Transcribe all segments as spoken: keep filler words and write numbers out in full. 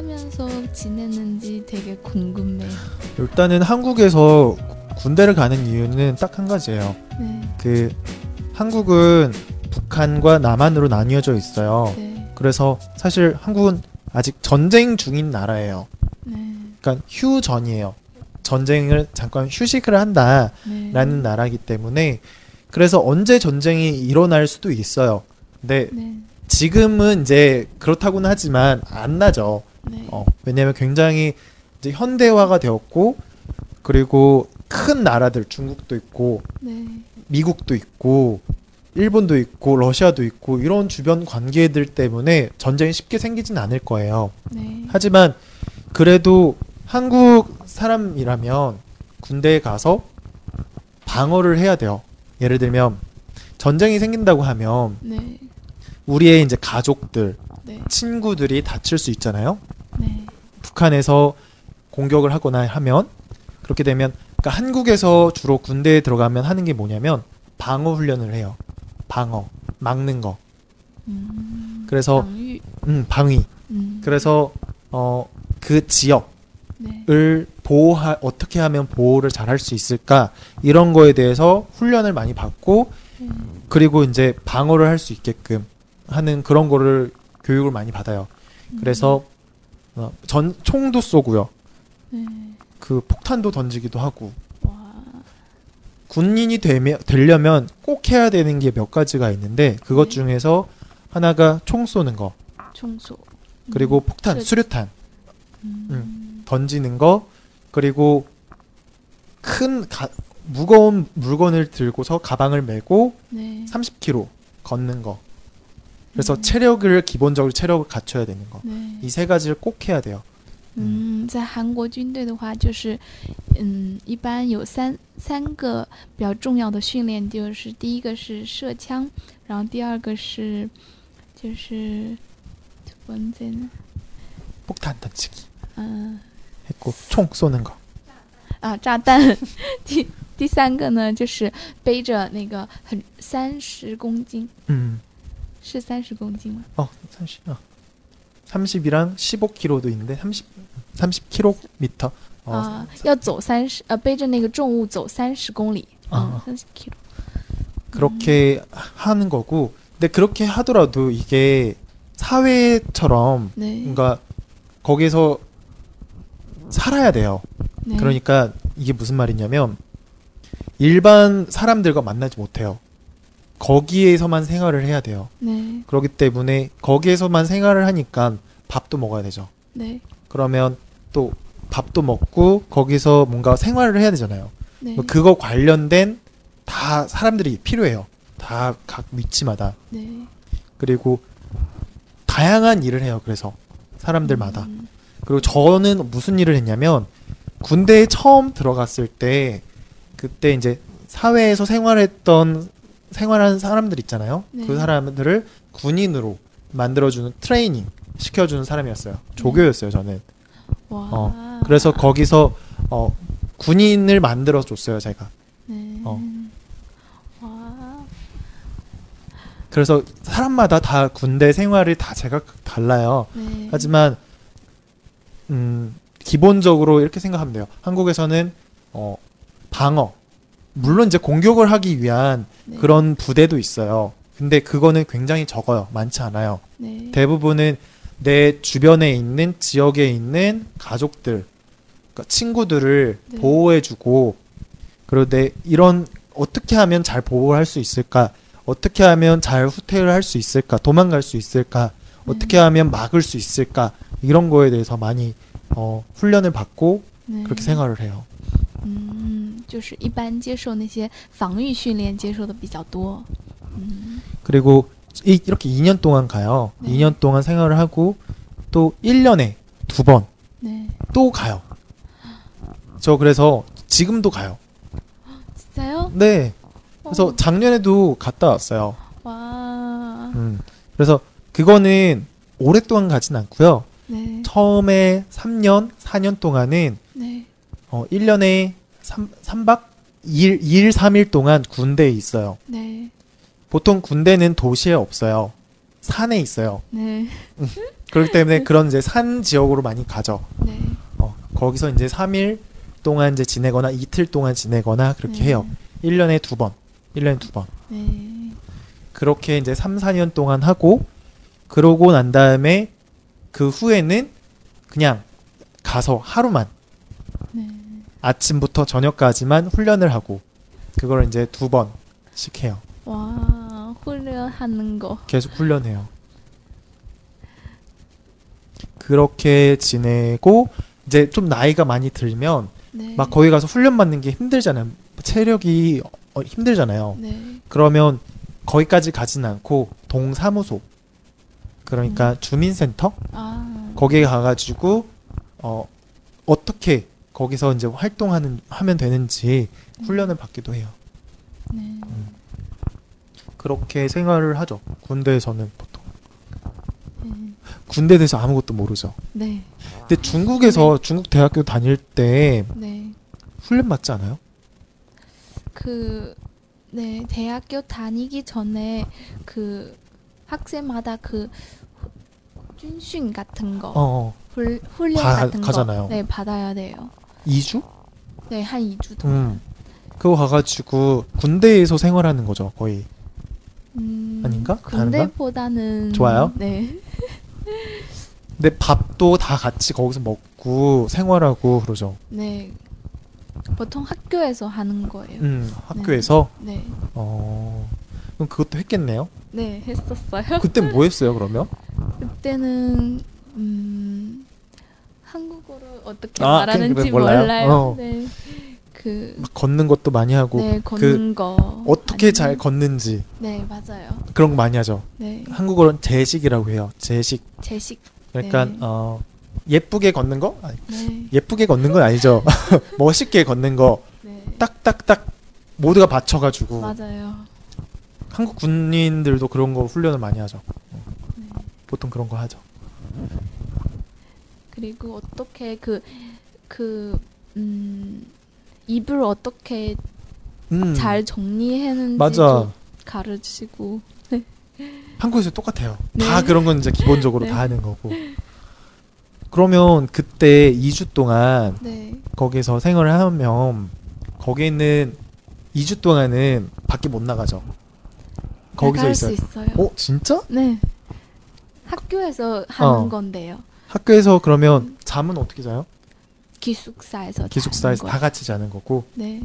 하면서 지내는지 되게 궁금해요. 일단은 한국에서 군대를 가는 이유는 딱 한 가지예요. 네. 그 한국은 북한과 남한으로 나뉘어져 있어요. 네. 그래서 사실 한국은 아직 전쟁 중인 나라예요. 네. 그러니까 휴전이에요. 전쟁을 잠깐 휴식을 한다라는 네. 나라이기 때문에 그래서 언제 전쟁이 일어날 수도 있어요. 근데 네. 지금은 이제 그렇다고는 하지만 안 나죠. 네. 어, 왜냐하면 굉장히 이제 현대화가 되었고 그리고 큰 나라들 중국도 있고 네. 미국도 있고 일본도 있고 러시아도 있고 이런 주변 관계들 때문에 전쟁이 쉽게 생기진 않을 거예요. 네. 하지만 그래도 한국 사람이라면 군대에 가서 방어를 해야 돼요. 예를 들면 전쟁이 생긴다고 하면 네. 우리의 이제 가족들, 네. 친구들이 다칠 수 있잖아요. 네. 북한에서 공격을 하거나 하면 그렇게 되면 그러니까 한국에서 주로 군대에 들어가면 하는 게 뭐냐면 방어 훈련을 해요. 방어, 막는 거. 음, 그래서 방위. 음, 방위. 음. 그래서 어, 그 지역 을 네. 보호하 어떻게 하면 보호를 잘할 수 있을까 이런 거에 대해서 훈련을 많이 받고 네. 그리고 이제 방어를 할 수 있게끔 하는 그런 거를 교육을 많이 받아요. 네. 그래서 어, 전 총도 쏘고요. 네. 그 폭탄도 던지기도 하고. 와. 군인이 되며, 되려면 꼭 해야 되는 게 몇 가지가 있는데 그것 네. 중에서 하나가 총 쏘는 거. 총 쏘. 그리고 음. 폭탄, 수류탄. 음. 음. 던지는 거 그리고 큰 가, 무거운 물건을 들고서 가방을 메고 네. 삼십 킬로미터 걷는 거 그래서 음. 체력을 기본적으로 체력을 갖춰야 되는 거 이 세 네. 가지를 꼭 해야 돼요. 음, 在韩国军队的话就是嗯一般有三三个比较重要的训练就是第一个是射枪然后第二个是就是뭐 폭탄 던지기 음 총쏘는거炸弹第第三个呢就是背着那个很三十公斤嗯是三十公斤吗哦三十啊三十이랑 십오 킬로그램도 있는데 삼십 삼십 킬로미터 어要走三十呃背着那个重物走三十公里啊三十킬로 그렇게 하는 거고 근데 그렇게 하더라도 이게 사회처럼 네. 뭔가 거기서 살아야 돼요. 네. 그러니까 이게 무슨 말이냐면 일반 사람들과 만나지 못해요. 거기에서만 생활을 해야 돼요. 네. 그렇기 때문에 거기에서만 생활을 하니까 밥도 먹어야 되죠. 네. 그러면 또 밥도 먹고 거기서 뭔가 생활을 해야 되잖아요. 네. 그거 관련된 다 사람들이 필요해요. 다 각 위치마다. 네. 그리고 다양한 일을 해요. 그래서 사람들마다. 음. 그리고 저는 무슨 일을 했냐면 군대에 처음 들어갔을 때 그때 이제 사회에서 생활했던 생활한 사람들 있잖아요. 네. 그 사람들을 군인으로 만들어주는 트레이닝 시켜주는 사람이었어요. 조교였어요 저는. 와. 어, 그래서 거기서 어, 군인을 만들어줬어요 제가. 네. 어. 와. 그래서 사람마다 다 군대 생활이 다 제가 달라요. 네. 하지만 음, 기본적으로 이렇게 생각하면 돼요. 한국에서는 어, 방어, 물론 이제 공격을 하기 위한 네. 그런 부대도 있어요. 근데 그거는 굉장히 적어요. 많지 않아요. 네. 대부분은 내 주변에 있는 지역에 있는 가족들, 그러니까 친구들을 네. 보호해주고 그리고 내 이런 어떻게 하면 잘 보호를 할 수 있을까, 어떻게 하면 잘 후퇴를 할 수 있을까, 도망갈 수 있을까, 네. 어떻게 하면 막을 수 있을까 이런 거에 대해서 많이 어, 훈련을 받고 네. 그렇게 생활을 해요. 음, 就是一般接受那些防御训练接受的比较多. 음. 그리고 이, 이렇게 이 년 동안 가요. 네. 이 년 동안 생활을 하고 또 일 년에 두 번 네. 또 가요. 저 그래서 지금도 가요. 진짜요? 네. 그래서 어. 작년에도 갔다 왔어요. 와. 음. 그래서 그거는 오랫동안 가진 않고요. 네. 처음에 삼 년, 사 년 동안은 네. 어, 일 년에 삼, 삼박 이일, 이일 삼일 동안 군대에 있어요. 네. 보통 군대는 도시에 없어요. 산에 있어요. 네. 그렇기 때문에 그런 이제 산 지역으로 많이 가죠. 네. 어, 거기서 이제 삼 일 동안 이제 지내거나 이틀 동안 지내거나 그렇게 네. 해요. 일 년에 두 번, 일 년에 두 번. 네. 그렇게 이제 삼, 사 년 동안 하고, 그러고 난 다음에 그 후에는 그냥 가서 하루만 네. 아침부터 저녁까지만 훈련을 하고 그걸 이제 두 번씩 해요. 와, 훈련하는 거. 계속 훈련해요. 그렇게 지내고 이제 좀 나이가 많이 들면 네. 막 거기 가서 훈련 받는 게 힘들잖아요. 체력이 어, 힘들잖아요. 네. 그러면 거기까지 가진 않고 동사무소, 그러니까 음. 주민센터 아. 거기에 가가지고 어, 어떻게 거기서 이제 활동하는 하면 되는지 음. 훈련을 받기도 해요. 네. 음. 그렇게 생활을 하죠. 군대에서는 보통. 네. 군대에 대해서 아무것도 모르죠. 네. 근데 중국에서 네. 중국 대학교 다닐 때 네. 훈련 받지 않아요? 그 네 대학교 다니기 전에 그 학생마다 그 훈련 같은 거, 어, 훌, 훈련 바, 같은 가잖아요. 거, 네 받아야 돼요. 이 주? 네, 한 이 주 동안. 음, 그거 가가지고 군대에서 생활하는 거죠, 거의. 음, 아닌가? 군대보다는 좋아요. 네. 근데 밥도 다 같이 거기서 먹고 생활하고 그러죠. 네. 보통 학교에서 하는 거예요. 음, 학교에서. 네. 네. 어. 그럼 그것도 했겠네요? 네, 했었어요. 그때 뭐 했어요, 그러면? 그때는 음, 한국어를 어떻게 아, 말하는지 몰라요. 몰라요. 어. 네. 그 막 걷는 것도 많이 하고. 네, 걷는 그 거. 어떻게 아니면, 잘 걷는지. 네, 맞아요. 그런 거 많이 하죠. 네. 한국어로는 제식이라고 해요. 제식. 제식. 그러니까 네. 어, 예쁘게 걷는 거? 아니, 네. 예쁘게 걷는 건 아니죠. 멋있게 걷는 거. 네. 딱딱딱 모두가 받쳐가지고. 맞아요. 한국 군인들도 그런 거 훈련을 많이 하죠. 네. 보통 그런 거 하죠. 그리고 어떻게 그, 그, 음, 입을 어떻게 음. 잘 정리하는지도 가르치고. 네. 한국에서 똑같아요. 네. 다 그런 건 이제 기본적으로 네. 다 하는 거고. 그러면 그때 이 주 동안 네. 거기서 생활을 하면 거기는 이 주 동안은 밖에 못 나가죠. 거기서 있어요. 수 있어요. 어, 진짜? 네. 학교에서 하는 어. 건데요. 학교에서 그러면 음. 잠은 어떻게 자요? 기숙사에서. 기숙사에서 다 같이 자는 거고. 네.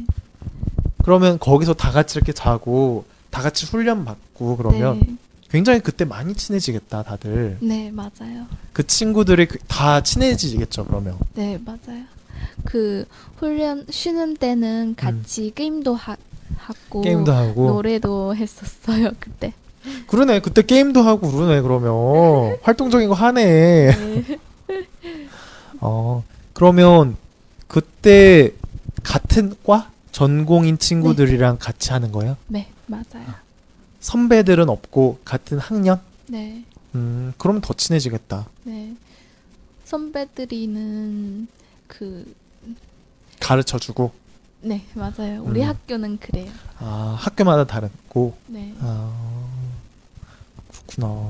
그러면 거기서 다 같이 이렇게 자고 다 같이 훈련 받고 그러면 네. 굉장히 그때 많이 친해지겠다, 다들. 네, 맞아요. 그 친구들이 다 친해지겠죠, 그러면. 네, 맞아요. 그 훈련 쉬는 때는 같이 음. 게임도 하. 하고, 게임도 하고 노래도 했었어요 그때. 그러네, 그때 게임도 하고 그러네. 그러면 활동적인 거 하네. 네. 어, 그러면 그때 같은 과 전공인 친구들이랑 네. 같이 하는 거예요? 네, 맞아요. 선배들은 없고 같은 학년? 네. 음, 그럼 더 친해지겠다. 네. 선배들이는 그 가르쳐주고. 네, 맞아요. 우리 음. 학교는 그래요. 아, 학교마다 다르고. 네. 아, 그렇구나.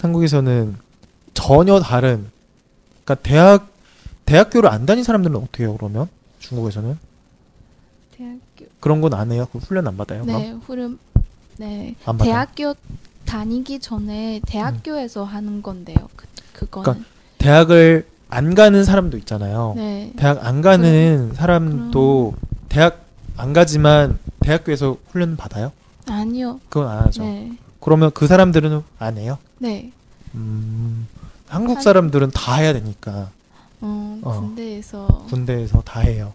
한국에서는 전혀 다른, 그러니까 대학 대학교를 안 다닌 사람들은 어떻게 해요, 그러면? 중국에서는? 대학교 그런 건 안 해요? 훈련 안 받아요? 네, 그럼? 훈련 네. 안 받아요. 대학교 다니기 전에 대학교에서 음. 하는 건데요. 그 그거는. 그러니까 대학을 안 가는 사람도 있잖아요. 네. 대학 안 가는 그럼, 사람도 그럼. 대학 안 가지만 대학교에서 훈련 받아요? 아니요. 그건 안 하죠. 네. 그러면 그 사람들은 안 해요? 네. 음, 한국 사람들은 다 해야 되니까. 어, 군대에서. 어, 군대에서 다 해요.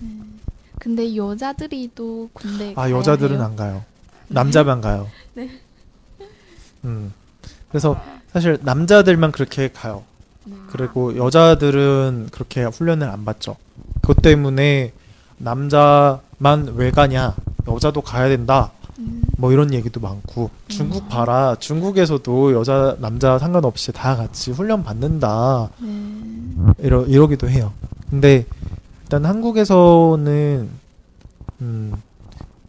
음, 근데 여자들이 또 군대에 아, 여자들은 해요? 안 가요. 남자만 가요. 네. 음, 그래서 사실 남자들만 그렇게 가요. 그리고 여자들은 그렇게 훈련을 안 받죠. 그것 때문에 남자만 왜 가냐, 여자도 가야 된다, 뭐 이런 얘기도 많고. 중국 봐라, 중국에서도 여자 남자 상관없이 다 같이 훈련 받는다 이러, 이러기도 해요. 근데 일단 한국에서는 음,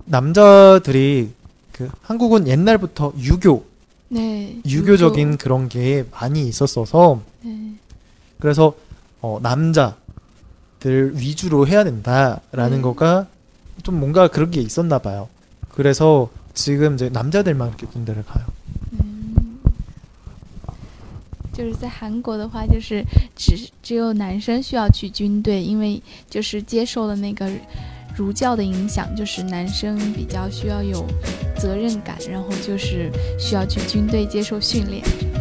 남자들이 그 한국은 옛날부터 유교 네, 유교적인 유교. 그런 게 많이 있었어서 네. 그래서 어, 남자들 위주로 해야 된다라는 네. 거가 좀 뭔가 그런 게 있었나 봐요. 그래서 지금 이제 남자들만 이렇게 군대를 가요. 就是在韩国的话，就是只只有男生需要去军队，因为就是接受了那个儒教的影响，就是男生比较需要有责任感，然后就是需要去军队接受训练。